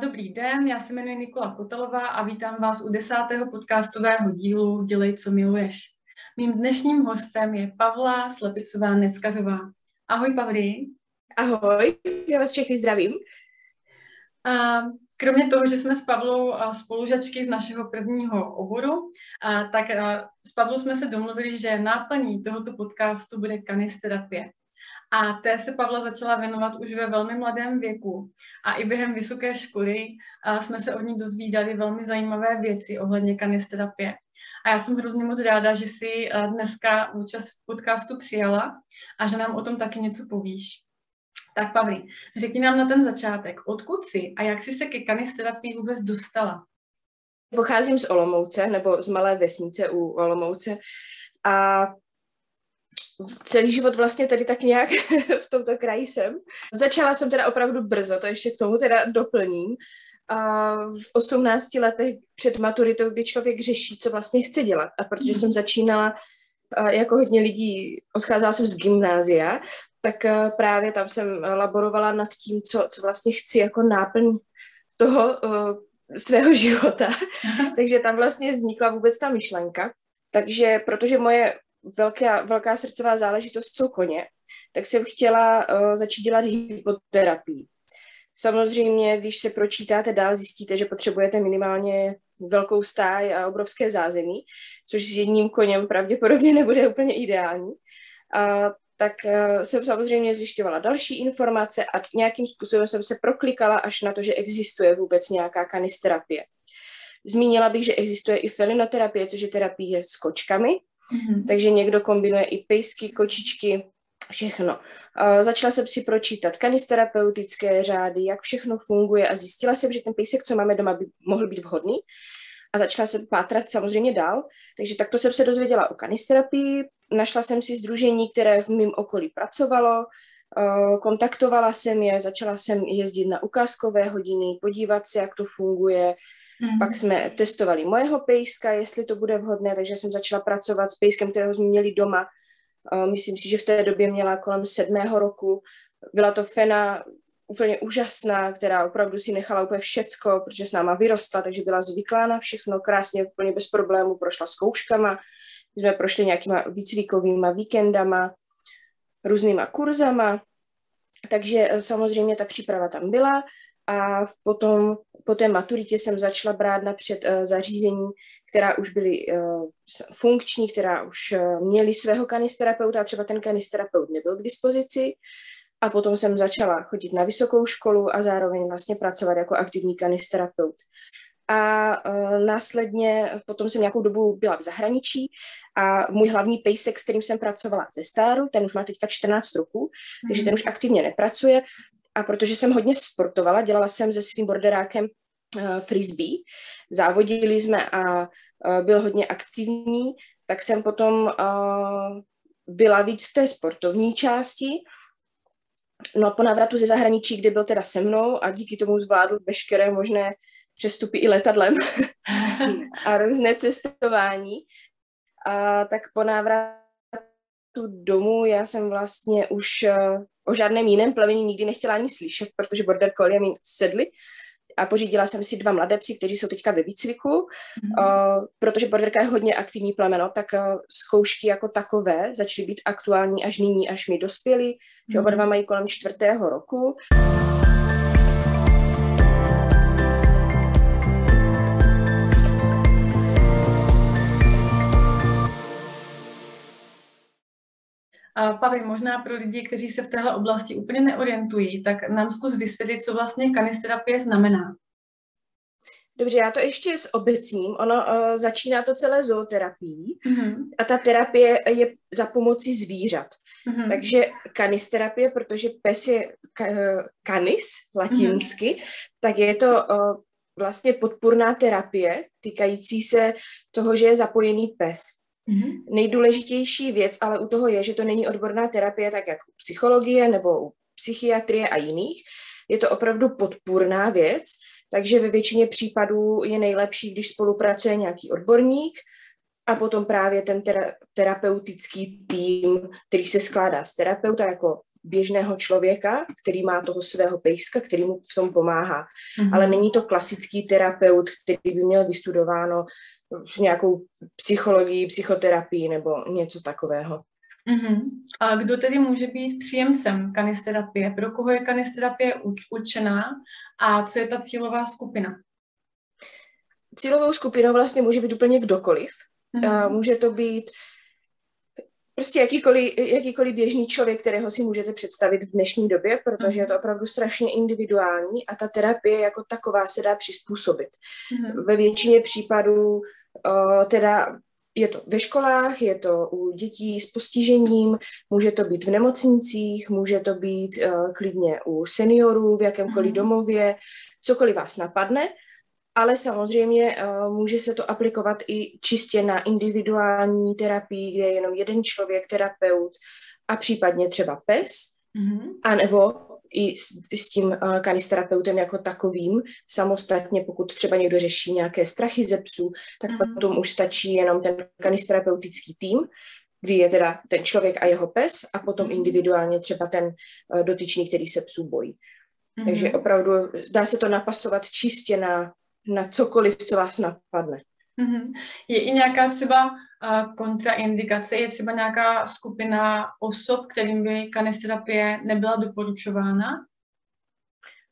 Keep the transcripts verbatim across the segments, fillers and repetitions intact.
Dobrý den, já se jmenuji Nikola Kotelová a vítám vás u desátého podcastového dílu Dělej, co miluješ. Mým dnešním hostem je Pavla Slepicová-Nezkazová. Ahoj, Pavli. Ahoj, já vás všechny zdravím. A kromě toho, že jsme s Pavlou spolužačky z našeho prvního oboru, a tak a s Pavlou jsme se domluvili, že náplní tohoto podcastu bude kanisterapie. A té se Pavla začala věnovat už ve velmi mladém věku. A i během vysoké školy jsme se od ní dozvídali velmi zajímavé věci ohledně kanisterapie. A já jsem hrozně moc ráda, že jsi dneska účast v podcastu přijala a že nám o tom taky něco povíš. Tak Pavli, řekni nám na ten začátek, odkud jsi a jak jsi se ke kanisterapii vůbec dostala? Pocházím z Olomouce, nebo z malé vesnice u Olomouce. A celý život vlastně tady tak nějak v tomto kraji jsem. Začala jsem teda opravdu brzo, to ještě k tomu teda doplním. A v osmnácti letech před maturitou, kdy člověk řeší, co vlastně chce dělat. A protože jsem začínala, jako hodně lidí, odcházela jsem z gymnázia, tak právě tam jsem laborovala nad tím, co, co vlastně chci jako náplň toho svého života. Takže tam vlastně vznikla vůbec ta myšlenka. Takže protože moje Velká, velká srdcová záležitost jsou koně, tak jsem chtěla uh, začít dělat hypoterapii. Samozřejmě, když se pročítáte dál, zjistíte, že potřebujete minimálně velkou stáj a obrovské zázemí, což s jedním koněm pravděpodobně nebude úplně ideální. Uh, tak uh, jsem samozřejmě zjišťovala další informace a nějakým způsobem jsem se proklikala až na to, že existuje vůbec nějaká kanisterapie. Zmínila bych, že existuje i felinoterapie, což je terapie s kočkami. Mm-hmm. Takže někdo kombinuje i pejsky, kočičky, všechno. Uh, začala jsem si pročítat kanisterapeutické řády, jak všechno funguje a zjistila jsem, že ten pejsek, co máme doma, by mohl být vhodný. A začala jsem pátrat samozřejmě dál. Takže takto jsem se dozvěděla o kanisterapii. Našla jsem si sdružení, které v mém okolí pracovalo. Uh, kontaktovala jsem je, začala jsem jezdit na ukázkové hodiny, podívat se, jak to funguje. Mm-hmm. Pak jsme testovali mojeho pejska, jestli to bude vhodné, takže jsem začala pracovat s pejskem, kterého jsme měli doma. Myslím si, že v té době měla kolem sedmého roku. Byla to fena úplně úžasná, která opravdu si nechala úplně všecko, protože s náma vyrostla, takže byla zvyklá na všechno, krásně, úplně bez problémů, prošla zkouškama. My jsme prošli nějakýma výcvikovýma víkendama, různýma kurzama, takže samozřejmě ta příprava tam byla. A potom, po té maturitě jsem začala brát napřed uh, zařízení, která už byly uh, funkční, která už uh, měly svého kanisterapeuta, a třeba ten kanisterapeut nebyl k dispozici. A potom jsem začala chodit na vysokou školu a zároveň vlastně pracovat jako aktivní kanisterapeut. A uh, následně potom jsem nějakou dobu byla v zahraničí a můj hlavní pejsek, s kterým jsem pracovala ze stáru, ten už má teďka čtrnáct roků, mm. takže ten už aktivně nepracuje. A protože jsem hodně sportovala, dělala jsem se svým borderákem uh, frisbee, závodili jsme a uh, byl hodně aktivní, tak jsem potom uh, byla víc v té sportovní části. No a po návratu ze zahraničí, kde byl teda se mnou a díky tomu zvládl veškeré možné přestupy i letadlem a různé cestování, a tak po návratu domů já jsem vlastně už uh, o žádném jiném plemeni nikdy nechtěla ani slyšet, protože border collie mi sedli a pořídila jsem si dva mladé psy, kteří jsou teďka ve výcviku. Mm-hmm. Uh, protože borderka je hodně aktivní plemeno, tak uh, zkoušky jako takové začaly být aktuální až nyní, až mi dospěli, mm-hmm. že oba dva mají kolem čtvrtého roku. Pavli, možná pro lidi, kteří se v téhle oblasti úplně neorientují, tak nám zkus vysvětlit, co vlastně kanisterapie znamená. Dobře, já to ještě zobecním. Ono uh, začíná to celé zooterapií mm-hmm. a ta terapie je za pomoci zvířat. Mm-hmm. Takže kanisterapie, protože pes je ka- kanis latinsky, mm-hmm. tak je to uh, vlastně podpůrná terapie týkající se toho, že je zapojený pes. Mm-hmm. Nejdůležitější věc ale u toho je, že to není odborná terapie tak jak u psychologie nebo u psychiatrie a jiných. Je to opravdu podpůrná věc, takže ve většině případů je nejlepší, když spolupracuje nějaký odborník a potom právě ten tera- terapeutický tým, který se skládá z terapeuta jako běžného člověka, který má toho svého pejska, který mu v tom pomáhá. Mm-hmm. Ale není to klasický terapeut, který by měl vystudováno nějakou psychologii, psychoterapii nebo něco takového. Mm-hmm. A kdo tedy může být příjemcem kanisterapie? Pro koho je kanisterapie určená a co je ta cílová skupina? Cílovou skupinou vlastně může být úplně kdokoliv. Mm-hmm. Může to být prostě jakýkoliv, jakýkoliv běžný člověk, kterého si můžete představit v dnešní době, protože je to opravdu strašně individuální a ta terapie jako taková se dá přizpůsobit. Mm-hmm. Ve většině případů uh, teda je to ve školách, je to u dětí s postižením, může to být v nemocnicích, může to být uh, klidně u seniorů, v jakémkoliv mm-hmm. domově, cokoliv vás napadne. Ale samozřejmě uh, může se to aplikovat i čistě na individuální terapii, kde je jenom jeden člověk, terapeut a případně třeba pes, mm-hmm. anebo i s, s tím uh, kanisterapeutem jako takovým samostatně, pokud třeba někdo řeší nějaké strachy ze psů, tak mm-hmm. potom už stačí jenom ten kanisterapeutický tým, kdy je teda ten člověk a jeho pes a potom individuálně třeba ten uh, dotyčný, který se psů bojí. Mm-hmm. Takže opravdu dá se to napasovat čistě na na cokoliv, co vás napadne. Je i nějaká třeba kontraindikace, je třeba nějaká skupina osob, kterým by kanisterapie nebyla doporučována?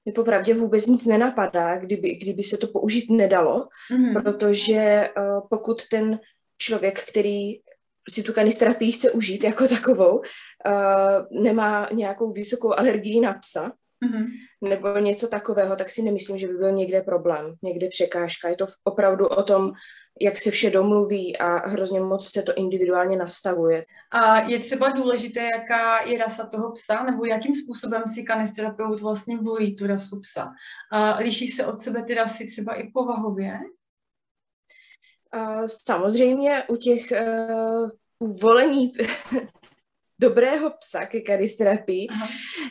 Mě popravdě vůbec nic nenapadá, kdyby, kdyby se to použít nedalo, mm-hmm. protože pokud ten člověk, který si tu kanisterapii chce užít jako takovou, nemá nějakou vysokou alergii na psa, Mm-hmm. nebo něco takového, tak si nemyslím, že by byl někde problém, někde překážka. Je to opravdu o tom, jak se vše domluví a hrozně moc se to individuálně nastavuje. A je třeba důležité, jaká je rasa toho psa, nebo jakým způsobem si kanisterapeut vlastně volí tu rasu psa? A liší se od sebe ty rasy třeba i povahově? A samozřejmě u těch uh, u volení dobrého psa ke kanisterapii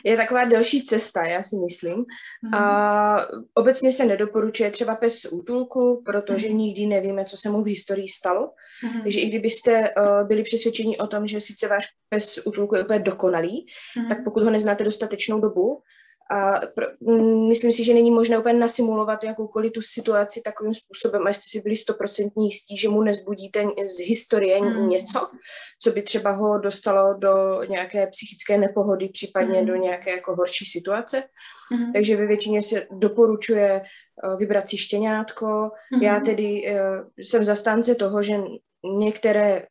je taková delší cesta, já si myslím. Aha. A obecně se nedoporučuje třeba pes z útulku, protože Aha. nikdy nevíme, co se mu v historii stalo. Aha. Takže i kdybyste uh, byli přesvědčeni o tom, že sice váš pes z útulku je úplně dokonalý, Aha. tak pokud ho neznáte dostatečnou dobu, a pro, myslím si, že není možné úplně nasimulovat jakoukoliv tu situaci takovým způsobem, a jste si byli stoprocentně jistí, že mu nezbudíte z historie mm. něco, co by třeba ho dostalo do nějaké psychické nepohody, případně mm. do nějaké jako horší situace. Mm. Takže ve většině se doporučuje vybrat si štěňátko. Mm. Já tedy jsem zastánce toho, že některé,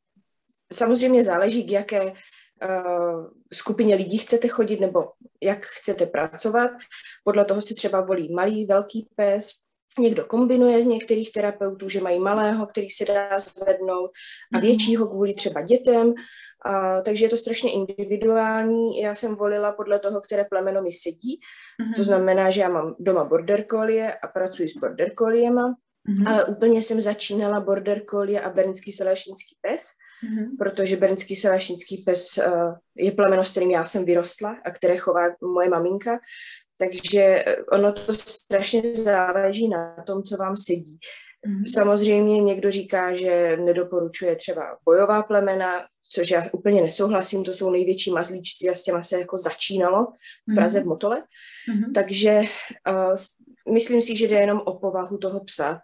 samozřejmě záleží, k jaké skupině lidí chcete chodit nebo jak chcete pracovat. Podle toho si třeba volí malý, velký pes. Někdo kombinuje z některých terapeutů, že mají malého, který se dá zvednout a většího kvůli třeba dětem. A, takže je to strašně individuální. Já jsem volila podle toho, které plemeno mi sedí. To znamená, že já mám doma border collie a pracuji s border colliema. Mm-hmm. Ale úplně jsem začínala border collie a bernský salašnický pes, mm-hmm. protože bernský salašnický pes uh, je plemeno, s kterým já jsem vyrostla a které chová moje maminka. Takže ono to strašně záleží na tom, co vám sedí. Mm-hmm. Samozřejmě někdo říká, že nedoporučuje třeba bojová plemena, což já úplně nesouhlasím, to jsou největší mazlíčci a s těma se jako začínalo v Praze v Motole. Mm-hmm. Takže uh, myslím si, že jde jenom o povahu toho psa,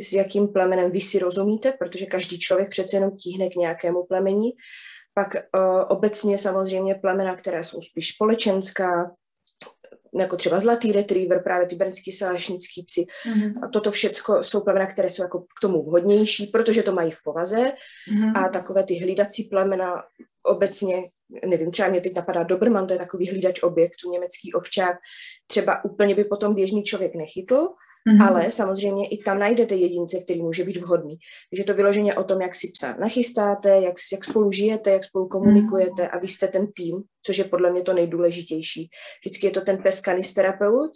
s jakým plemenem vy si rozumíte, protože každý člověk přece jenom tíhne k nějakému plemeni. Pak uh, obecně samozřejmě plemena, které jsou spíš společenská, jako třeba Zlatý Retriever, právě ty bernský salašnický psi. Mm-hmm. A toto všecko jsou plemena, které jsou jako k tomu vhodnější, protože to mají v povaze. Mm-hmm. A takové ty hlídací plemena obecně, nevím, třeba mě teď napadá Dobrman, to je takový hlídač objektu, německý ovčák, třeba úplně by potom běžný člověk nechytl, mm-hmm. ale samozřejmě i tam najdete jedince, který může být vhodný. Takže to vyloženě o tom, jak si psa nachystáte, jak, jak spolu žijete, jak spolu komunikujete mm-hmm. a vy jste ten tým, což je podle mě to nejdůležitější. Vždycky je to ten pes kanisterapeut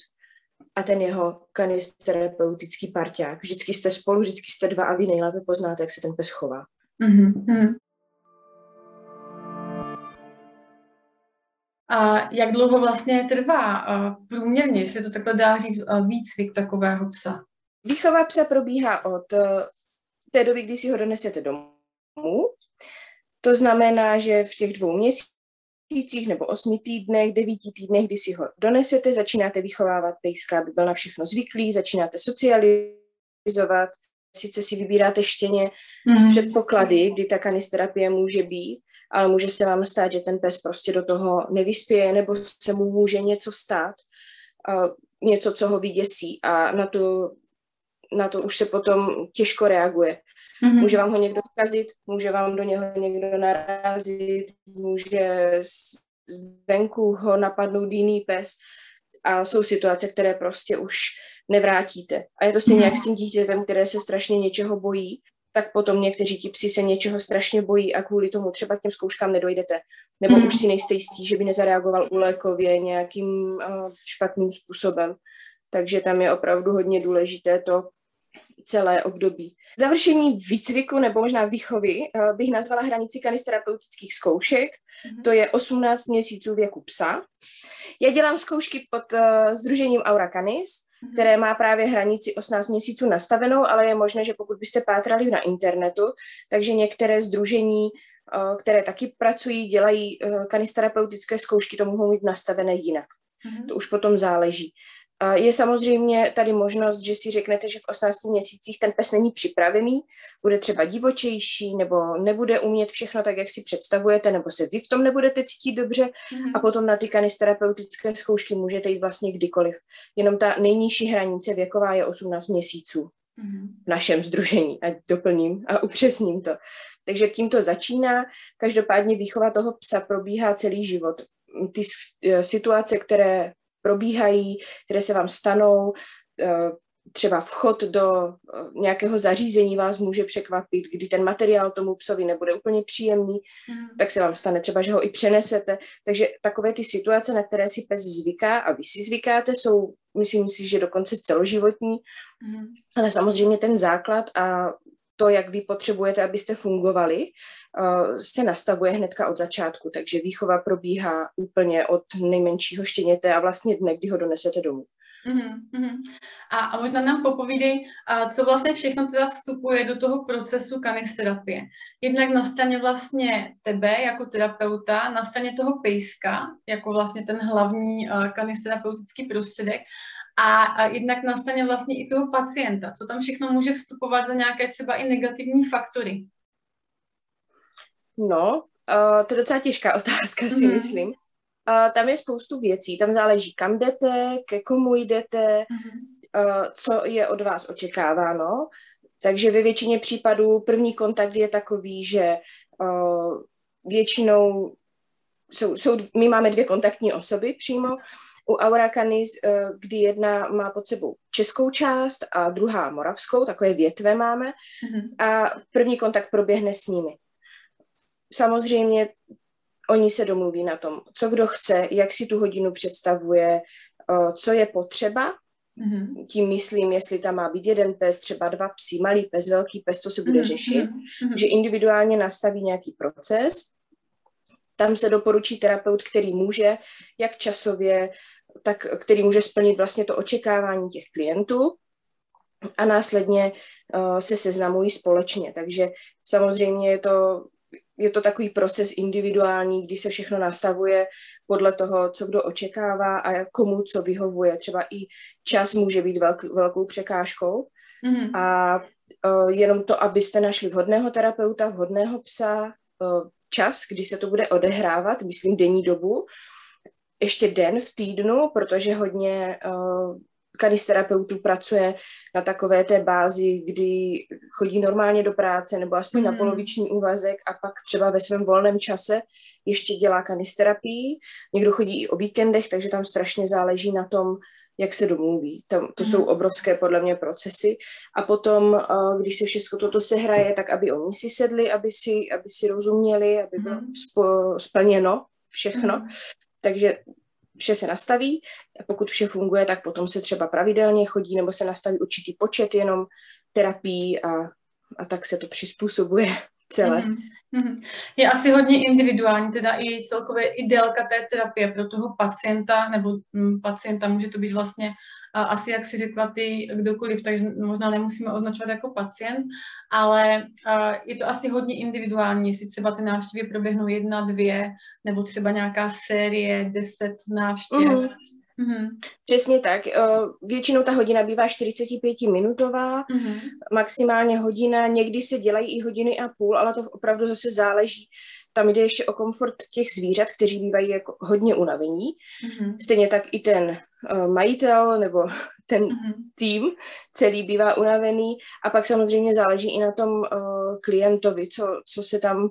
a ten jeho kanisterapeutický parťák. Vždycky jste spolu, vždycky jste dva a vy nejlépe poznáte, jak se ten pes chová. Mm-hmm. A jak dlouho vlastně trvá průměrně, jestli to takhle dá říct, výcvik takového psa? Výchova psa probíhá od té doby, kdy si ho donesete domů. To znamená, že v těch dvou měsících měsících nebo osmi týdnech, devíti týdnech, kdy si ho donesete, začínáte vychovávat pejska, aby byl na všechno zvyklý, začínáte socializovat, sice si vybíráte štěně mm-hmm. z předpoklady, kdy ta kanisterapie může být, ale může se vám stát, že ten pes prostě do toho nevyspěje nebo se mu může něco stát, něco, co ho vyděsí a na to, na to už se potom těžko reaguje. Mm-hmm. Může vám ho někdo zkazit, může vám do něho někdo narazit, může zvenku ho napadnout jiný pes a jsou situace, které prostě už nevrátíte. A je to stejně mm-hmm. jak s tím dítětem, které se strašně něčeho bojí, tak potom někteří ti psi se něčeho strašně bojí a kvůli tomu třeba těm zkouškám nedojdete. Nebo mm. už si nejste jistí, že by nezareagoval ulékově nějakým uh, špatným způsobem. Takže tam je opravdu hodně důležité to celé období. Završení výcviku nebo možná výchovy uh, bych nazvala hranici kanisterapeutických zkoušek. Mm. To je osmnáct měsíců věku psa. Já dělám zkoušky pod uh, sdružením Aura Canis, které má právě hranici osmnáct měsíců nastavenou, ale je možné, že pokud byste pátrali na internetu, takže některé sdružení, které taky pracují, dělají kanisterapeutické zkoušky, to mohou mít nastavené jinak. Mm-hmm. To už potom záleží. Je samozřejmě tady možnost, že si řeknete, že v osmnácti měsících ten pes není připravený, bude třeba divočejší nebo nebude umět všechno tak, jak si představujete, nebo se vy v tom nebudete cítit dobře mm. a potom na ty kanisterapeutické zkoušky můžete jít vlastně kdykoliv. Jenom ta nejnižší hranice věková je osmnáct měsíců mm. v našem sdružení, ať doplním a upřesním to. Takže tím to začíná. Každopádně výchova toho psa probíhá celý život. Ty situace, které probíhají, které se vám stanou, třeba vchod do nějakého zařízení vás může překvapit, kdy ten materiál tomu psovi nebude úplně příjemný, mm. tak se vám stane třeba, že ho i přenesete. Takže takové ty situace, na které si pes zvyká a vy si zvykáte, jsou, myslím si, že dokonce celoživotní, mm. ale samozřejmě ten základ a to, jak vy potřebujete, abyste fungovali, se nastavuje hnedka od začátku, takže výchova probíhá úplně od nejmenšího štěněte a vlastně dne, kdy ho donesete domů. Mm-hmm. A, a možná nám popovídej, co vlastně všechno teda vstupuje do toho procesu kanisterapie. Jednak na straně vlastně tebe jako terapeuta, na straně toho pejska, jako vlastně ten hlavní kanisterapeutický prostředek, A, a jednak na straně vlastně i toho pacienta, co tam všechno může vstupovat za nějaké třeba i negativní faktory? No, uh, to je docela těžká otázka, si mm. myslím. Uh, tam je spoustu věcí, tam záleží, kam jdete, ke komu jdete, mm. uh, co je od vás očekáváno. Takže ve většině případů první kontakt je takový, že uh, většinou jsou, jsou, my máme dvě kontaktní osoby přímo, u Aura Canis, kdy jedna má pod sebou českou část a druhá moravskou, takové větve máme mm-hmm. a první kontakt proběhne s nimi. Samozřejmě oni se domluví na tom, co kdo chce, jak si tu hodinu představuje, co je potřeba. Mm-hmm. Tím myslím, jestli tam má být jeden pes, třeba dva psi, malý pes, velký pes, co se bude mm-hmm. řešit, mm-hmm. že individuálně nastaví nějaký proces. Tam se doporučí terapeut, který může, jak časově, tak který může splnit vlastně to očekávání těch klientů a následně uh, se seznamují společně. Takže samozřejmě je to, je to takový proces individuální, kdy se všechno nastavuje podle toho, co kdo očekává a komu co vyhovuje. Třeba i čas může být velk, velkou překážkou mm-hmm. a uh, jenom to, abyste našli vhodného terapeuta, vhodného psa, uh, čas, kdy se to bude odehrávat, myslím denní dobu, ještě den v týdnu, protože hodně uh, kanisterapeutů pracuje na takové té bázi, kdy chodí normálně do práce nebo aspoň hmm. na poloviční úvazek a pak třeba ve svém volném čase ještě dělá kanisterapii. Někdo chodí i o víkendech, takže tam strašně záleží na tom, jak se domluví. To, to hmm. jsou obrovské podle mě procesy. A potom, když se všechno toto sehraje, tak aby oni si sedli, aby si, aby si rozuměli, aby bylo spo, splněno všechno. Hmm. Takže vše se nastaví a pokud vše funguje, tak potom se třeba pravidelně chodí nebo se nastaví určitý počet jenom terapií a, a tak se to přizpůsobuje celé. Hmm. Je asi hodně individuální, teda i celkově i délka té terapie pro toho pacienta, nebo pacienta může to být vlastně asi, jak si řekla ty, kdokoliv, takže možná nemusíme označovat jako pacient, ale je to asi hodně individuální, jestli třeba ty návštěvy proběhnou jedna, dvě, nebo třeba nějaká série, deset návštěv. Uhum. Mm-hmm. Přesně tak. Většinou ta hodina bývá čtyřicetipětiminutová, mm-hmm. maximálně hodina, někdy se dělají i hodiny a půl, ale to opravdu zase záleží. Tam jde ještě o komfort těch zvířat, kteří bývají jako hodně unavení. Mm-hmm. Stejně tak i ten majitel nebo ten mm-hmm. tým celý bývá unavený a pak samozřejmě záleží i na tom uh, klientovi, co, co se tam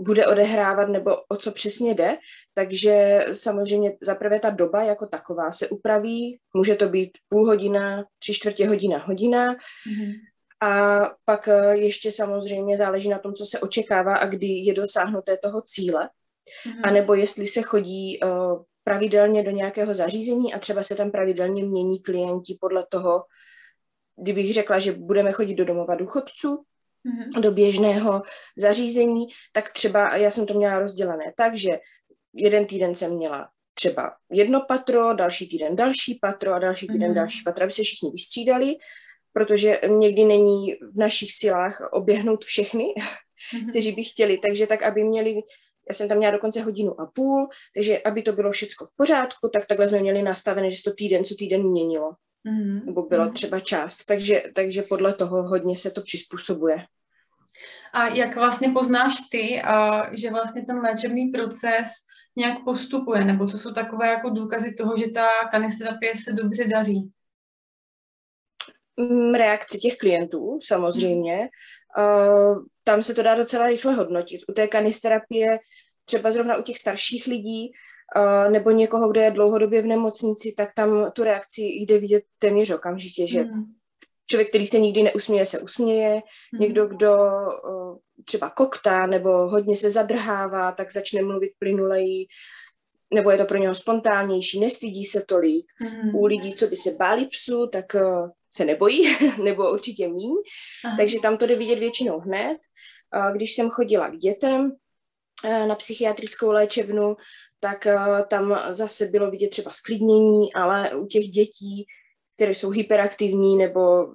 bude odehrávat nebo o co přesně jde, takže samozřejmě zaprvé ta doba jako taková se upraví, může to být půl hodina, tři čtvrtě hodina, hodina mm-hmm. a pak ještě samozřejmě záleží na tom, co se očekává a kdy je dosáhnuté toho cíle, mm-hmm. anebo jestli se chodí uh, pravidelně do nějakého zařízení a třeba se tam pravidelně mění klienti podle toho, kdybych řekla, že budeme chodit do domova důchodců, do běžného zařízení, tak třeba já jsem to měla rozdělené tak, že jeden týden jsem měla třeba jedno patro, další týden další patro a další týden mm. další patro, aby se všichni vystřídali, protože někdy není v našich silách oběhnout všechny, mm. kteří by chtěli, takže tak, aby měli, já jsem tam měla dokonce hodinu a půl, takže aby to bylo všechno v pořádku, tak takhle jsme měli nastavené, že se to týden co týden měnilo, mm. nebo bylo třeba část, takže, takže podle toho hodně se to přizpůsobuje. A jak vlastně poznáš ty, že vlastně ten léčebný proces nějak postupuje, nebo co jsou takové jako důkazy toho, že ta kanisterapie se dobře daří? Reakce těch klientů samozřejmě. Tam se to dá docela rychle hodnotit. U té kanisterapie třeba zrovna u těch starších lidí nebo někoho, kdo je dlouhodobě v nemocnici, tak tam tu reakci jde vidět téměř okamžitě, že hmm. člověk, který se nikdy neusměje, se usměje. Někdo, kdo třeba koktá nebo hodně se zadrhává, tak začne mluvit plynuleji, nebo je to pro něho spontánnější, nestydí se tolik. Mm. U lidí, co by se báli psu, tak se nebojí, nebo určitě míň. Aha. Takže tam to jde vidět většinou hned. Když jsem chodila k dětem na psychiatrickou léčebnu, tak tam zase bylo vidět třeba zklidnění, ale u těch dětí, které jsou hyperaktivní nebo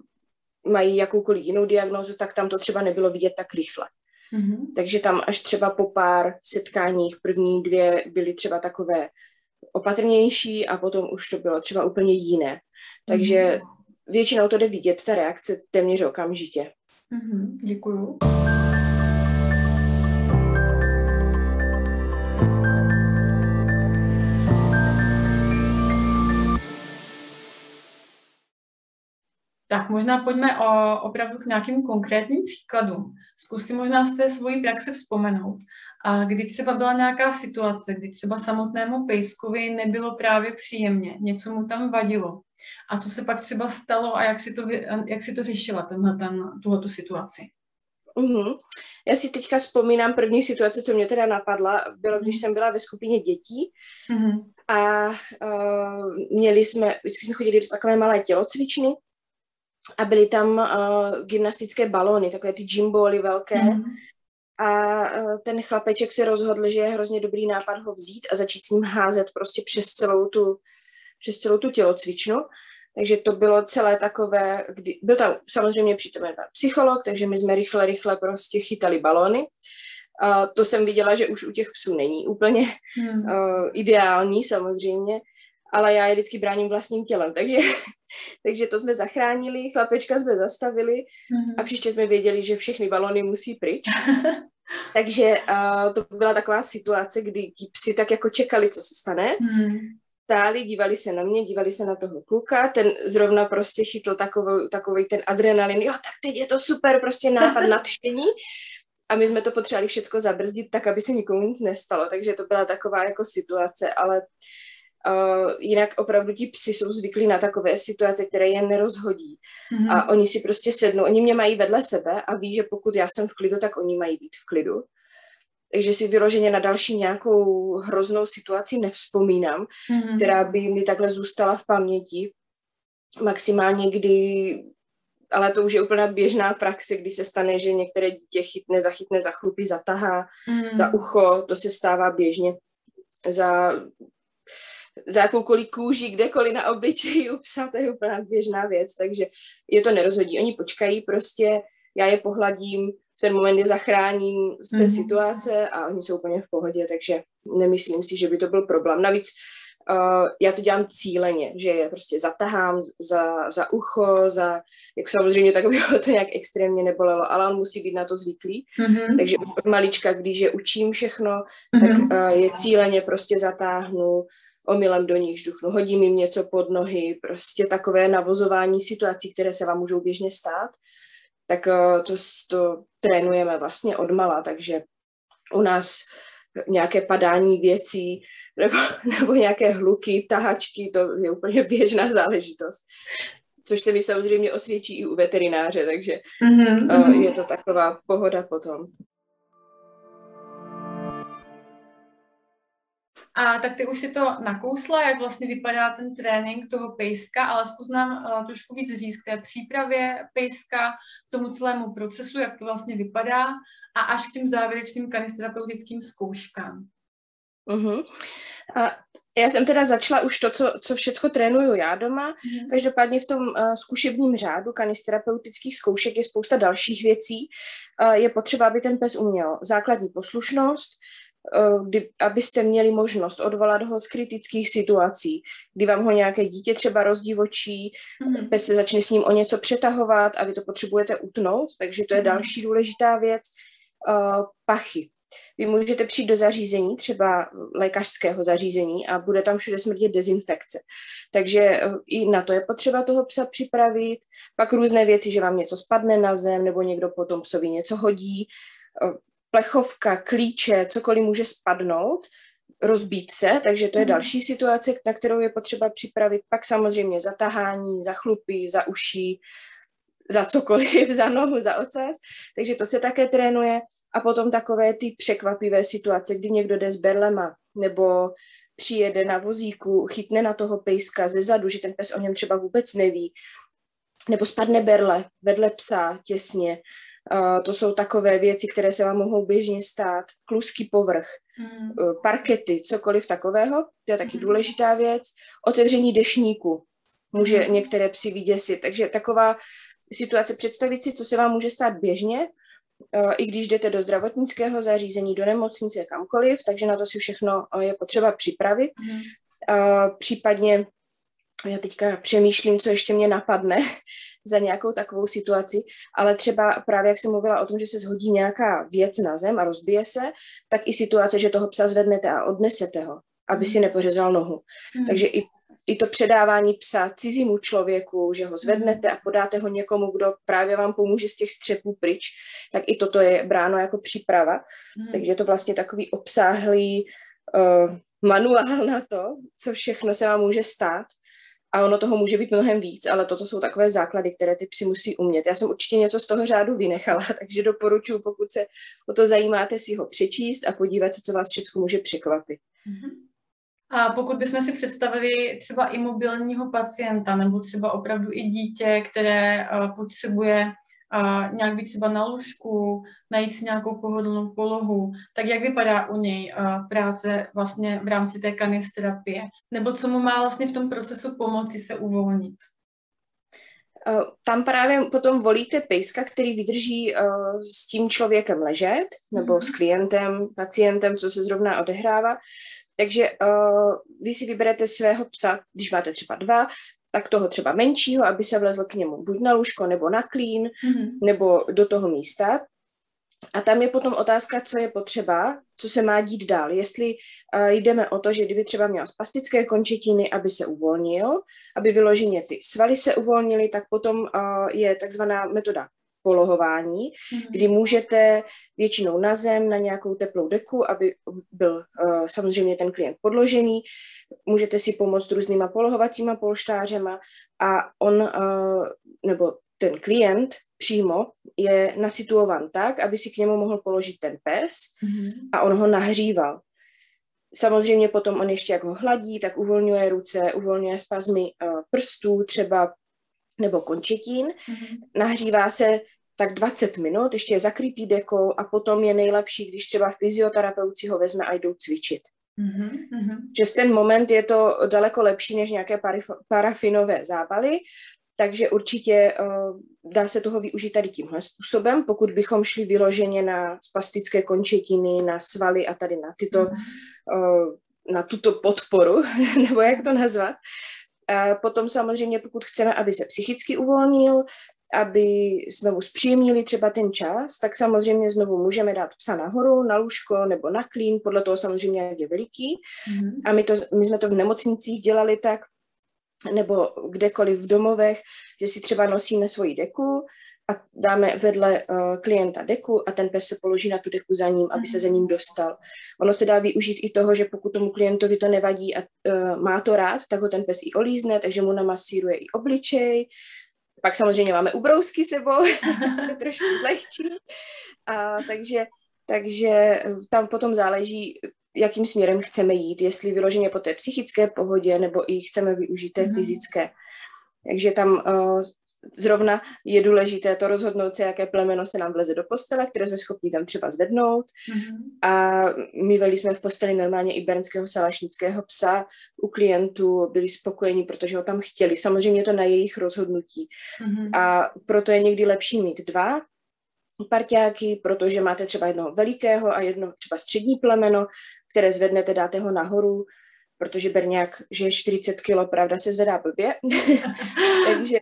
mají jakoukoliv jinou diagnózu, tak tam to třeba nebylo vidět tak rychle. Mm-hmm. Takže tam až třeba po pár setkáních, první dvě byly třeba takové opatrnější a potom už to bylo třeba úplně jiné. Takže mm-hmm. většinou to jde vidět, ta reakce téměř okamžitě. Mm-hmm. Děkuju. Tak možná pojďme o, opravdu k nějakým konkrétním příkladům. Zkusím možná z té svojí praxe vzpomenout. A kdy třeba byla nějaká situace, kdy třeba samotnému pejskovi nebylo právě příjemně, něco mu tam vadilo. A co se pak třeba stalo a jak si to, jak si to řešila, tuhletu situaci? Uhum. Já si teďka vzpomínám první situace, co mě teda napadla, bylo, když jsem byla ve skupině dětí uhum. a uh, měli jsme, vždycky jsme chodili do takové malé tělocvičny, a byly tam uh, gymnastické balóny, takové ty gymboly velké. Mm. A uh, ten chlapeček se rozhodl, že je hrozně dobrý nápad ho vzít a začít s ním házet prostě přes celou tu, přes celou tu tělocvičnu. Takže to bylo celé takové, kdy, byl tam samozřejmě přítomen psycholog, takže my jsme rychle, rychle prostě chytali balóny. Uh, to jsem viděla, že už u těch psů není úplně mm. uh, ideální samozřejmě, ale já je vždycky bráním vlastním tělem, takže... Takže to jsme zachránili, chlapečka jsme zastavili mm-hmm. a příště jsme věděli, že všechny balony musí pryč. Takže uh, to byla taková situace, kdy ti psi tak jako čekali, co se stane. Mm-hmm. Stáli, dívali se na mě, dívali se na toho kluka, ten zrovna prostě chytl takový, takový ten adrenalin, jo, tak teď je to super, prostě nápad nadšení. A my jsme to potřebovali všecko zabrzdit tak, aby se nikomu nic nestalo. Takže to byla taková jako situace, ale... Uh, jinak opravdu ti psi jsou zvyklí na takové situace, které je nerozhodí. Mm-hmm. A oni si prostě sednou, oni mě mají vedle sebe a ví, že pokud já jsem v klidu, tak oni mají být v klidu. Takže si vyloženě na další nějakou hroznou situaci nevzpomínám, mm-hmm. která by mi takhle zůstala v paměti. Maximálně, kdy ale to už je úplně běžná praxe, kdy se stane, že některé dítě chytne, zachytne, zachlupí, zatahá mm. za ucho, to se stává běžně. Za, za jakoukoliv kůži, kdekoliv na obličeji u psa, to je úplně běžná věc, takže je to nerozhodí. Oni počkají prostě, já je pohladím, v ten moment je zachráním z té mm. situace a oni jsou úplně v pohodě, takže nemyslím si, že by to byl problém. Navíc Uh, já to dělám cíleně, že je prostě zatahám za, za ucho, za, jako samozřejmě tak by ho to nějak extrémně nebolelo, ale on musí být na to zvyklý, mm-hmm. takže od malička, když je učím všechno, mm-hmm. tak uh, je cíleně prostě zatáhnu, omylem do nich žduchnu, hodím jim něco pod nohy, prostě takové navozování situací, které se vám můžou běžně stát, tak uh, to, to trénujeme vlastně odmala, takže u nás nějaké padání věcí, nebo, nebo nějaké hluky, tahačky, to je úplně běžná záležitost. Což se mi samozřejmě osvědčí i u veterináře, takže mm-hmm. uh, je to taková pohoda potom. A tak ty už si to nakousla, jak vlastně vypadá ten trénink toho pejska, ale zkus nám uh, trošku víc říct k té přípravě pejska, k tomu celému procesu, jak to vlastně vypadá a až k těm závěrečným kanisterapeutickým zkouškám. Uhum. A já jsem teda začala už to, co, co všecko trénuju já doma. Uhum. Každopádně v tom uh, zkušebním řádu kanisterapeutických zkoušek je spousta dalších věcí. Uh, je potřeba, aby ten pes uměl základní poslušnost, uh, kdy, abyste měli možnost odvolat ho z kritických situací, kdy vám ho nějaké dítě třeba rozdivočí, uhum. Pes se začne s ním o něco přetahovat a vy to potřebujete utnout, takže to je uhum. Další důležitá věc. Uh, pachy. Vy můžete přijít do zařízení, třeba lékařského zařízení a bude tam všude smrdět dezinfekce. Takže i na to je potřeba toho psa připravit. Pak různé věci, že vám něco spadne na zem nebo někdo potom psovi něco hodí. Plechovka, klíče, cokoliv může spadnout, rozbít se, takže to je další situace, na kterou je potřeba připravit. Pak samozřejmě zatahání, za chlupy, za uši, za cokoliv, za nohu, za ocas. Takže to se také trénuje. A potom takové ty překvapivé situace, kdy někdo jde s berlema nebo přijede na vozíku, chytne na toho pejska ze zadu, že ten pes o něm třeba vůbec neví, nebo spadne berle vedle psa těsně. Uh, to jsou takové věci, které se vám mohou běžně stát. Kluský povrch, mm. parkety, cokoliv takového, to je taky mm. důležitá věc. Otevření dešníku může mm. některé psy vyděsit. Takže taková situace, představit si, co se vám může stát běžně, i když jdete do zdravotnického zařízení, do nemocnice, kamkoliv, takže na to si všechno je potřeba připravit. Mm. Případně, já teďka přemýšlím, co ještě mě napadne za nějakou takovou situaci, ale třeba právě jak jsem mluvila o tom, že se shodí nějaká věc na zem a rozbije se, tak i situace, že toho psa zvednete a odnesete ho, aby mm. si nepořezal nohu. Mm. Takže i I to předávání psa cizímu člověku, že ho zvednete a podáte ho někomu, kdo právě vám pomůže z těch střepů pryč, tak i toto je bráno jako příprava. Mm. Takže je to vlastně takový obsáhlý uh, manuál na to, co všechno se vám může stát. A ono toho může být mnohem víc, ale toto jsou takové základy, které ty psi musí umět. Já jsem určitě něco z toho řádu vynechala, takže doporučuji, pokud se o to zajímáte, si ho přečíst a podívat se, co vás všechno může překvapit. Mm. A pokud bychom si představili třeba i mobilního pacienta nebo třeba opravdu i dítě, které uh, potřebuje uh, nějak být třeba na lůžku, najít si nějakou pohodlnou polohu, tak jak vypadá u něj uh, práce vlastně v rámci té kanisterapie? Nebo co mu má vlastně v tom procesu pomoci se uvolnit? Uh, tam právě potom volíte pejska, který vydrží uh, s tím člověkem ležet nebo mm. s klientem, pacientem, co se zrovna odehrává. Takže uh, vy si vyberete svého psa, když máte třeba dva, tak toho třeba menšího, aby se vlezl k němu buď na lůžko, nebo na klín, mm-hmm. nebo do toho místa. A tam je potom otázka, co je potřeba, co se má dít dál. Jestli uh, jdeme o to, že kdyby třeba měl spastické končetiny, aby se uvolnil, aby vyloženě ty svaly se uvolnily, tak potom uh, je takzvaná metoda polohování, mm-hmm. kdy můžete většinou na zem, na nějakou teplou deku, aby byl uh, samozřejmě ten klient podložený, můžete si pomoct různýma polohovacíma polštářema a on, uh, nebo ten klient přímo je nasituovan tak, aby si k němu mohl položit ten pes mm-hmm. a on ho nahříval. Samozřejmě potom on ještě jak ho hladí, tak uvolňuje ruce, uvolňuje spazmy uh, prstů třeba, nebo končetin. Mm-hmm. Nahřívá se tak dvacet minut, ještě je zakrytý dekou a potom je nejlepší, když třeba fyzioterapeut si ho vezme a jdou cvičit. Mm-hmm. Že v ten moment je to daleko lepší než nějaké parif- parafinové zábaly, takže určitě uh, dá se toho využít tady tímhle způsobem, pokud bychom šli vyloženě na spastické končetiny, na svaly a tady na tyto, mm-hmm. uh, na tuto podporu, nebo jak to nazvat. A potom samozřejmě, pokud chceme, aby se psychicky uvolnil, aby jsme mu zpříjemnili třeba ten čas, tak samozřejmě znovu můžeme dát psa nahoru, na lůžko nebo na klín, podle toho samozřejmě, jak je veliký. Mm-hmm. A my, to, my jsme to v nemocnicích dělali tak, nebo kdekoliv v domovech, že si třeba nosíme svoji deku a dáme vedle uh, klienta deku a ten pes se položí na tu deku za ním, aby mm-hmm. se za ním dostal. Ono se dá využít i toho, že pokud tomu klientovi to nevadí a uh, má to rád, tak ho ten pes i olízne, takže mu namasíruje i obličej. Pak samozřejmě máme ubrousky sebou, to trošku zlehčí. A takže, takže tam potom záleží, jakým směrem chceme jít, jestli vyloženě po té psychické pohodě, nebo i chceme využít té mm-hmm. fyzické. Takže tam uh, zrovna je důležité to rozhodnout se, jaké plemeno se nám vleze do postele, které jsme schopni tam třeba zvednout. Mm-hmm. A mývali jsme v posteli normálně i bernského salašnického psa. U klientů byli spokojeni, protože ho tam chtěli. Samozřejmě to na jejich rozhodnutí. Mm-hmm. A proto je někdy lepší mít dva parťáky, protože máte třeba jednoho velikého a jedno třeba střední plemeno, které zvednete, dáte ho nahoru, protože berňák, že je čtyřicet kilo, pravda, se zvedá blbě. takže,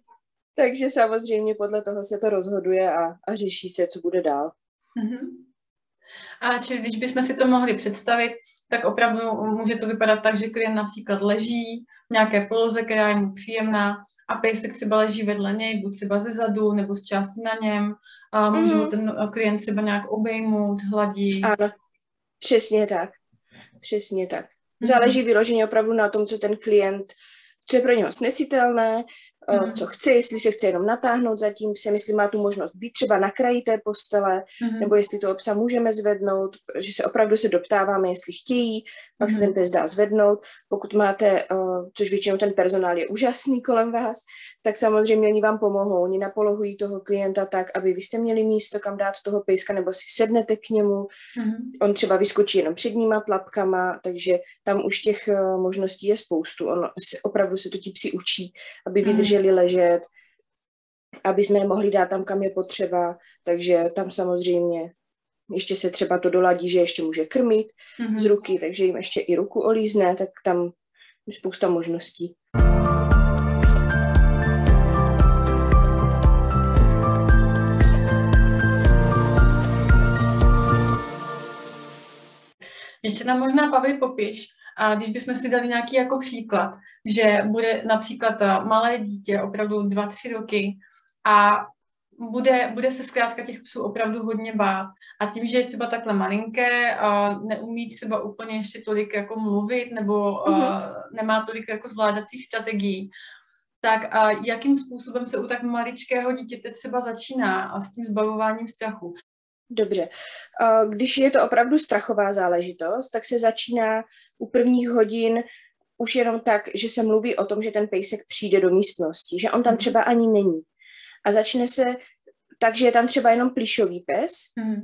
takže samozřejmě podle toho se to rozhoduje a, a řeší se, co bude dál. Uh-huh. A čili když bychom si to mohli představit, tak opravdu může to vypadat tak, že klient například leží v nějaké poloze, která je mu příjemná a pejsek třeba leží vedle něj, buď třeba ze zadu nebo z části na něm. A může mm-hmm. ten klient třeba nějak obejmout, hladit. Ano, přesně tak. Přesně tak. Záleží mm-hmm. vyloženě opravdu na tom, co ten klient, co je pro něho snesitelné, mm-hmm. co chce, jestli se chce jenom natáhnout za tím psem, jestli má tu možnost být třeba na kraji té postele, mm-hmm. nebo jestli toho psa můžeme zvednout, že se opravdu se doptáváme, jestli chtějí, pak mm-hmm. se ten pes dá zvednout. Pokud máte, což většinou ten personál je úžasný kolem vás, tak samozřejmě oni vám pomohou, oni napolohují toho klienta tak, aby vy jste měli místo, kam dát toho pejska, nebo si sednete k němu, mm-hmm. on třeba vyskočí jenom předníma tlapkama, takže tam už těch možností je spoustu. On opravdu se to ti psi učí, aby mm-hmm. vydrželi ležet, aby jsme je mohli dát tam, kam je potřeba, takže tam samozřejmě ještě se třeba to doladí, že ještě může krmit mm-hmm. z ruky, takže jim ještě i ruku olízne, tak tam je spousta možností. Ještě nám možná, Pavli, popiš, a když bychom si dali nějaký jako příklad, že bude například malé dítě, opravdu dva, tři roky a bude, bude se zkrátka těch psů opravdu hodně bát. A tím, že je třeba takhle malinké, a neumí třeba úplně ještě tolik jako mluvit nebo mm-hmm. nemá tolik jako zvládacích strategií, tak a jakým způsobem se u tak maličkého dítěte třeba začíná s tím zbavováním strachu? Dobře. Když je to opravdu strachová záležitost, tak se začíná u prvních hodin už jenom tak, že se mluví o tom, že ten pejsek přijde do místnosti, že on tam třeba ani není. A začne se tak, že je tam třeba jenom plyšový pes, mm.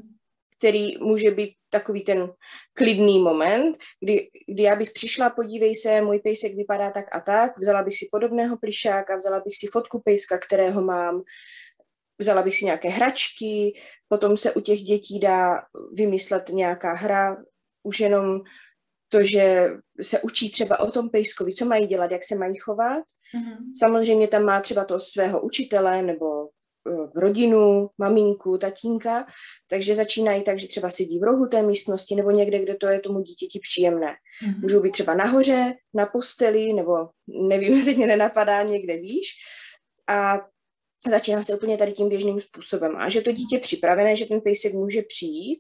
který může být takový ten klidný moment, kdy, kdy já bych přišla, podívej se, můj pejsek vypadá tak a tak, vzala bych si podobného plyšáka, vzala bych si fotku pejska, kterého mám, vzala bych si nějaké hračky, potom se u těch dětí dá vymyslet nějaká hra, už jenom to, že se učí třeba o tom pejskovi, co mají dělat, jak se mají chovat. Mm-hmm. Samozřejmě tam má třeba toho svého učitele nebo rodinu, maminku, tatínka, takže začínají tak, že třeba sedí v rohu té místnosti nebo někde, kde to je tomu dítěti příjemné. Mm-hmm. Můžou být třeba nahoře, na posteli nebo nevím, teď mě nenapadá, někde výš. A začíná se úplně tady tím běžným způsobem. A že to dítě připravené, že ten pejsek může přijít,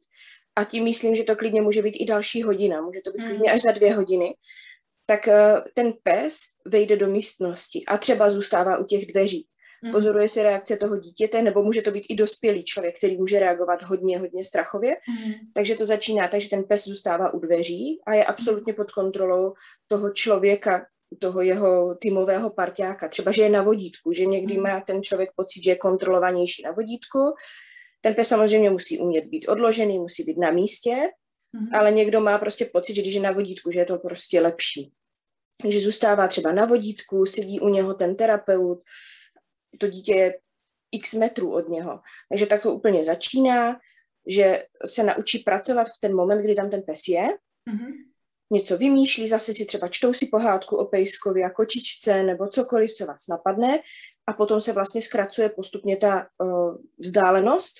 a tím myslím, že to klidně může být i další hodina, může to být mm. klidně až za dvě hodiny, tak ten pes vejde do místnosti a třeba zůstává u těch dveří. Mm. Pozoruje se reakce toho dítěte, nebo může to být i dospělý člověk, který může reagovat hodně, hodně strachově. Mm. Takže to začíná tak, že ten pes zůstává u dveří a je absolutně pod kontrolou toho člověka, toho jeho týmového parťáka, třeba, že je na vodítku, že někdy má ten člověk pocit, že je kontrolovanější na vodítku. Ten pes samozřejmě musí umět být odložený, musí být na místě, mm-hmm. ale někdo má prostě pocit, že když je na vodítku, že je to prostě lepší. Takže zůstává třeba na vodítku, sedí u něho ten terapeut, to dítě je x metrů od něho. Takže tak to úplně začíná, že se naučí pracovat v ten moment, kdy tam ten pes je, mm-hmm. něco vymýšlí, zase si třeba čtou si pohádku o pejskovi a kočičce nebo cokoliv, co vás napadne, a potom se vlastně zkracuje postupně ta uh, vzdálenost,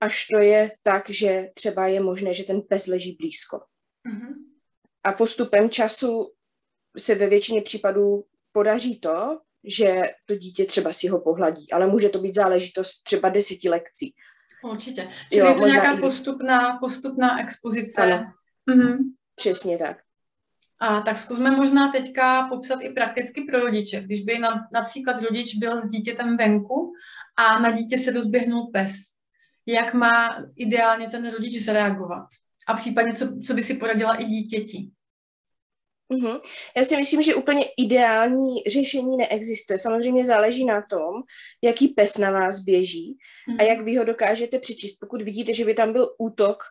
až to je tak, že třeba je možné, že ten pes leží blízko. Mm-hmm. A postupem času se ve většině případů podaří to, že to dítě třeba si ho pohladí, ale může to být záležitost třeba deseti lekcí. Určitě. Čili jo, je to nějaká i... postupná, postupná expozice. Ano. Mm-hmm. Přesně tak. A tak zkusme možná teďka popsat i prakticky pro rodiče. Když by na, například rodič byl s dítětem venku a na dítě se rozběhnul pes, jak má ideálně ten rodič zareagovat? A případně, co, co by si poradila i dítěti? Mm-hmm. Já si myslím, že úplně ideální řešení neexistuje. Samozřejmě záleží na tom, jaký pes na vás běží mm-hmm. a jak vy ho dokážete přečíst. Pokud vidíte, že by tam byl útok,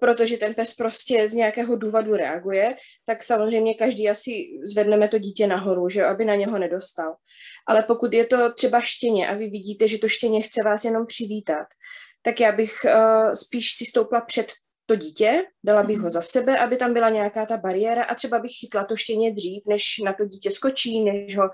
protože ten pes prostě z nějakého důvodu reaguje, tak samozřejmě každý asi zvedneme to dítě nahoru, že, aby na něho nedostal. Ale pokud je to třeba štěně a vy vidíte, že to štěně chce vás jenom přivítat, tak já bych uh, spíš si stoupla před to dítě, dala bych ho za sebe, aby tam byla nějaká ta bariéra, a třeba bych chytla to štěně dřív, než na to dítě skočí, než ho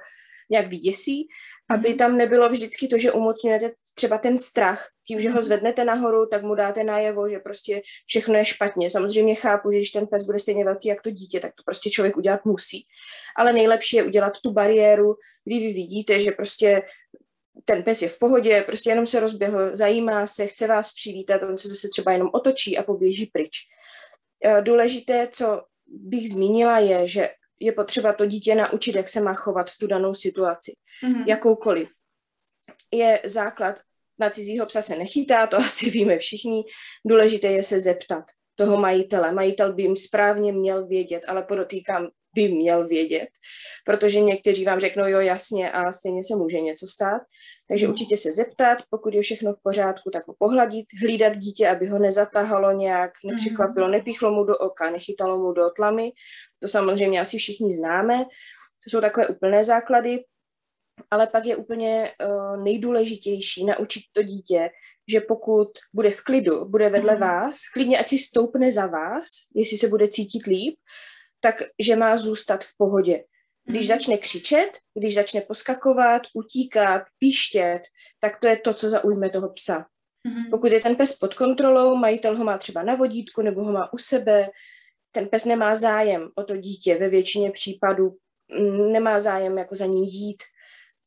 nějak vyděsí, aby tam nebylo vždycky to, že umocňujete třeba ten strach. Tím, že ho zvednete nahoru, tak mu dáte najevo, že prostě všechno je špatně. Samozřejmě chápu, že když ten pes bude stejně velký jak to dítě, tak to prostě člověk udělat musí. Ale nejlepší je udělat tu bariéru, kdy vy vidíte, že prostě ten pes je v pohodě, prostě jenom se rozběhl, zajímá se, chce vás přivítat, on se zase třeba jenom otočí a poběží pryč. Důležité, co bych zmínila, je, že je potřeba to dítě naučit, jak se má chovat v tu danou situaci, mm-hmm. jakoukoliv. Je základ, na cizího psa se nechytá, to asi víme všichni, důležité je se zeptat toho majitele. Majitel by jim správně měl vědět, ale podotýkám, by měl vědět, protože někteří vám řeknou, jo jasně, a stejně se může něco stát. Takže mm-hmm. určitě se zeptat, pokud je všechno v pořádku, tak ho pohladit, hlídat dítě, aby ho nezatahalo nějak, nepřekvapilo, nepíchlo mu do oka, nechytalo mu do tlamy. To samozřejmě asi všichni známe. To jsou takové úplné základy, ale pak je úplně uh, nejdůležitější naučit to dítě, že pokud bude v klidu, bude vedle mm-hmm. vás, klidně ať si stoupne za vás, jestli se bude cítit líp, tak že má zůstat v pohodě. Když začne křičet, když začne poskakovat, utíkat, píštět, tak to je to, co zaujme toho psa. Mm-hmm. Pokud je ten pes pod kontrolou, majitel ho má třeba na vodítku nebo ho má u sebe, ten pes nemá zájem o to dítě, ve většině případů nemá zájem jako za ním jít,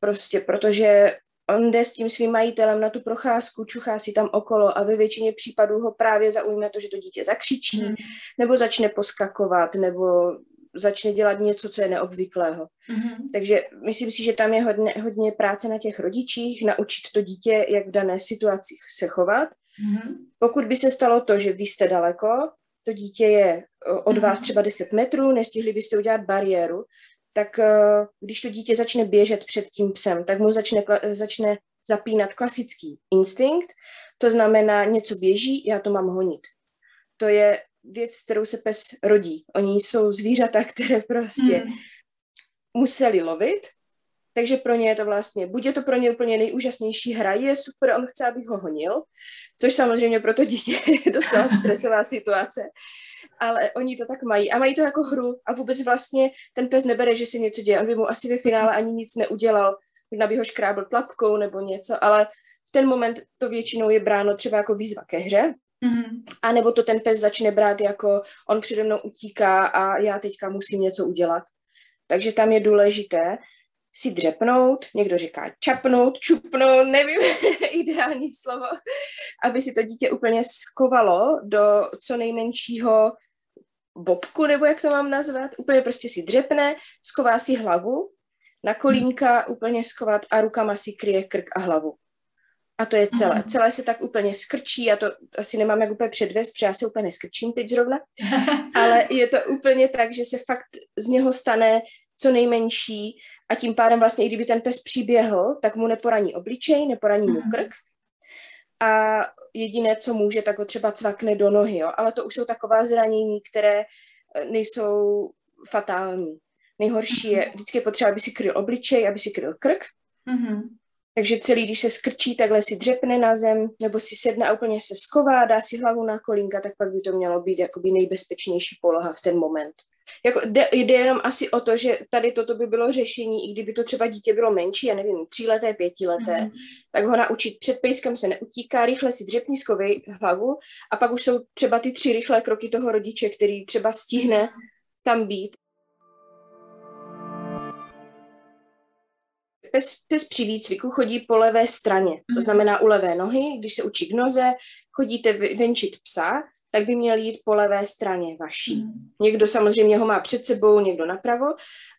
prostě protože on jde s tím svým majitelem na tu procházku, čuchá si tam okolo a ve většině případů ho právě zaujme to, že to dítě zakřičí, mm. nebo začne poskakovat, nebo začne dělat něco, co je neobvyklého. Mm. Takže myslím si, že tam je hodně, hodně práce na těch rodičích, naučit to dítě, jak v dané situaci se chovat. Mm. Pokud by se stalo to, že vy jste daleko, to dítě je od mm. vás třeba deset metrů, nestihli byste udělat bariéru, tak když to dítě začne běžet před tím psem, tak mu začne, začne zapínat klasický instinkt, to znamená něco běží, já to mám honit. To je věc, kterou se pes rodí. Oni jsou zvířata, které prostě hmm. museli lovit, takže pro ně je to vlastně, buď je to pro ně úplně nejúžasnější hra, je super, on chce, abych ho honil, což samozřejmě pro to dítě je docela stresová situace, ale oni to tak mají a mají to jako hru a vůbec vlastně ten pes nebere, že si něco děje, on by mu asi ve finále ani nic neudělal, možná by ho škrábl tlapkou nebo něco, ale v ten moment to většinou je bráno třeba jako výzva ke hře, mm-hmm. a nebo to ten pes začne brát jako on přede mnou utíká a já teďka musím něco udělat. Takže tam je důležité si dřepnout, někdo říká čapnout, čupnout, nevím, ideální slovo, aby si to dítě úplně skovalo do co nejmenšího bobku, nebo jak to mám nazvat, úplně prostě si dřepne, sková si hlavu, na kolínka úplně skovat a rukama si kryje krk a hlavu. A to je celé. Celé se tak úplně skrčí, já to asi nemám jak úplně předvést, protože já se úplně neskrčím teď zrovna, ale je to úplně tak, že se fakt z něho stane co nejmenší a tím pádem vlastně, i kdyby ten pes přiběhl, tak mu neporaní obličej, neporaní mu krk a jediné, co může, tak ho třeba cvakne do nohy, jo? Ale to už jsou taková zranění, které nejsou fatální. Nejhorší je, vždycky je potřeba, aby si kryl obličej, aby si kryl krk. Mm-hmm. Takže celý, když se skrčí, takhle si dřepne na zem, nebo si sedne a úplně se sková, dá si hlavu na kolínka, tak pak by to mělo být jakoby nejbezpečnější poloha v ten moment. Jako jde, jde jenom asi o to, že tady toto by bylo řešení, i kdyby to třeba dítě bylo menší, já nevím, tříleté, pětileté, mm-hmm. tak ho naučit před pejskem se neutíká, rychle si dřepní, skovej hlavu a pak už jsou třeba ty tři rychlé kroky toho rodiče, který třeba stihne tam být. Pes, pes při výcviku chodí po levé straně, to znamená u levé nohy, když se učí k noze, chodíte venčit psa, tak by měl jít po levé straně vaší. Někdo samozřejmě ho má před sebou, někdo napravo,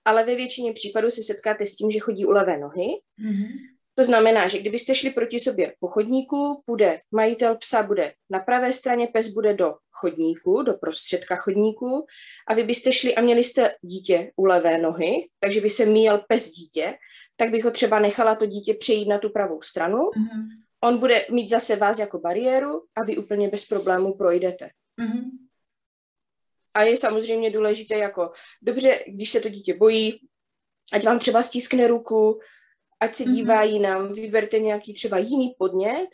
ale ve většině případů se setkáte s tím, že chodí u levé nohy. Mm-hmm. To znamená, že kdybyste šli proti sobě po chodníku, bude majitel psa bude na pravé straně, pes bude do chodníku, do prostředka chodníku a vy byste šli a měli jste dítě u levé nohy, takže by se míjel pes dítě, tak bych ho třeba nechala to dítě přejít na tu pravou stranu. Mm-hmm. On bude mít zase vás jako bariéru a vy úplně bez problémů projdete. Mm-hmm. A je samozřejmě důležité jako, dobře, když se to dítě bojí, ať vám třeba stiskne ruku, ať se dívá mm-hmm. jinam, vyberte nějaký třeba jiný podnět,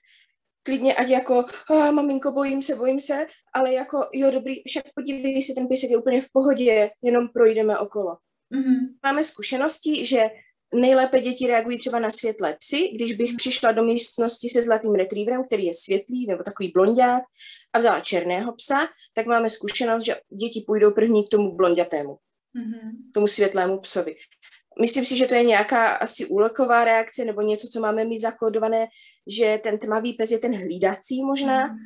klidně ať jako, oh, maminko, bojím se, bojím se, ale jako, jo, dobrý, však podívej se, ten pejsek je úplně v pohodě, jenom projdeme okolo. Mm-hmm. Máme zkušenosti, že nejlépe děti reagují třeba na světlé psy, když bych přišla do místnosti se zlatým retrieverem, který je světlý nebo takový blonďák a vzala černého psa, tak máme zkušenost, že děti půjdou první k tomu blonďatému, mm-hmm. tomu světlému psovi. Myslím si, že to je nějaká asi úleková reakce nebo něco, co máme my zakódované, že ten tmavý pes je ten hlídací možná, mm.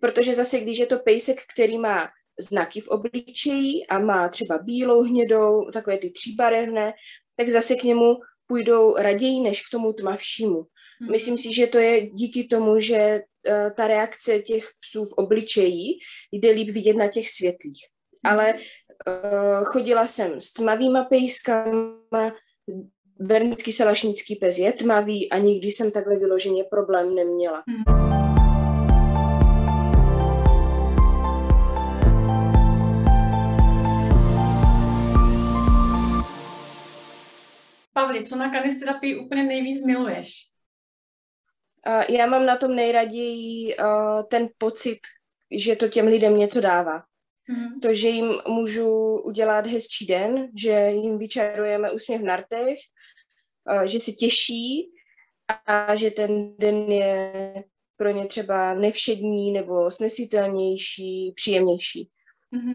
protože zase, když je to pejsek, který má znaky v obličeji a má třeba bílou, hnědou, takové ty tříbarevné, tak zase k němu půjdou raději než k tomu tmavšímu. Mm. Myslím si, že to je díky tomu, že uh, ta reakce těch psů v obličeji jde líp vidět na těch světlých. Mm. Ale chodila jsem s tmavýma pejskama, Bernský salašnický pes je tmavý a nikdy jsem takhle vyloženě problém neměla. Hmm. Pavli, co na kanisterapii úplně nejvíc miluješ? Uh, já mám na tom nejraději uh, ten pocit, že to těm lidem něco dává. To, že jim můžu udělat hezčí den, že jim vyčarujeme úsměv na rtech, že se těší a že ten den je pro ně třeba nevšední nebo snesitelnější, příjemnější. Mm-hmm.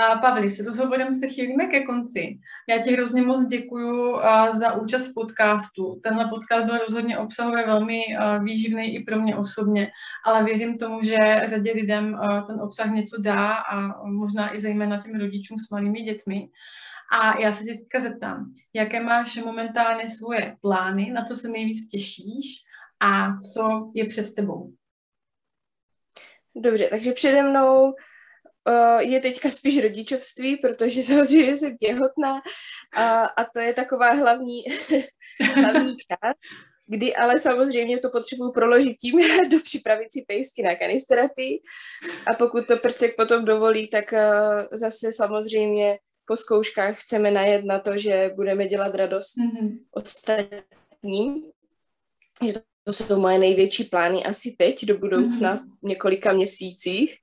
A Pavli, se tu s hovorem se chýlíme ke konci. Já ti hrozně moc děkuju za účast v podcastu. Tenhle podcast byl rozhodně obsahově velmi výživný i pro mě osobně, ale věřím tomu, že řadě lidem ten obsah něco dá a možná i zejména těm rodičům s malými dětmi. A já se tě teďka zeptám, jaké máš momentálně svoje plány, na co se nejvíc těšíš a co je před tebou? Dobře, takže přede mnou je teďka spíš rodičovství, protože samozřejmě jsem těhotná a, a to je taková hlavní, hlavní část, kdy ale samozřejmě to potřebuju proložit tím do připravit si pejsky na kanisterapii a pokud to prcek potom dovolí, tak zase samozřejmě po zkouškách chceme najet na to, že budeme dělat radost mm-hmm. ostatním, že to To jsou moje největší plány asi teď do budoucna v několika měsících.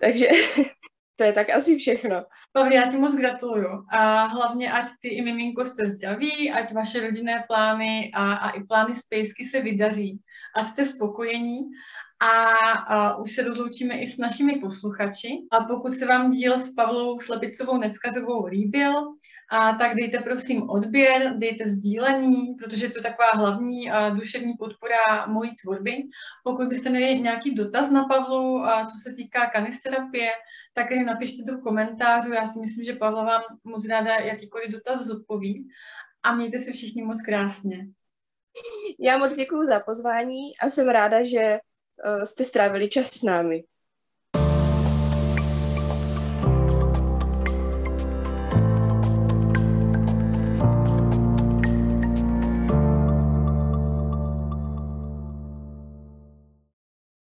Takže to je tak asi všechno. Pavli, já ti moc gratuluju. A hlavně, ať ty i miminko jste zdraví, ať vaše rodinné plány a, a i plány s pejsky se vydaří. Ať jste spokojení. A, a už se rozloučíme i s našimi posluchači. A pokud se vám díl s Pavlou Slepicovou-Nezkazovou líbil, a tak dejte prosím odběr, dejte sdílení, protože to je taková hlavní a duševní podpora mojí tvorby. Pokud byste měli nějaký dotaz na Pavlu, a co se týká kanisterapie, tak je napište do komentářů. Já si myslím, že Pavla vám moc ráda jakýkoliv dotaz zodpoví. A mějte se všichni moc krásně. Já moc děkuju za pozvání a jsem ráda, že jste strávili čas s námi.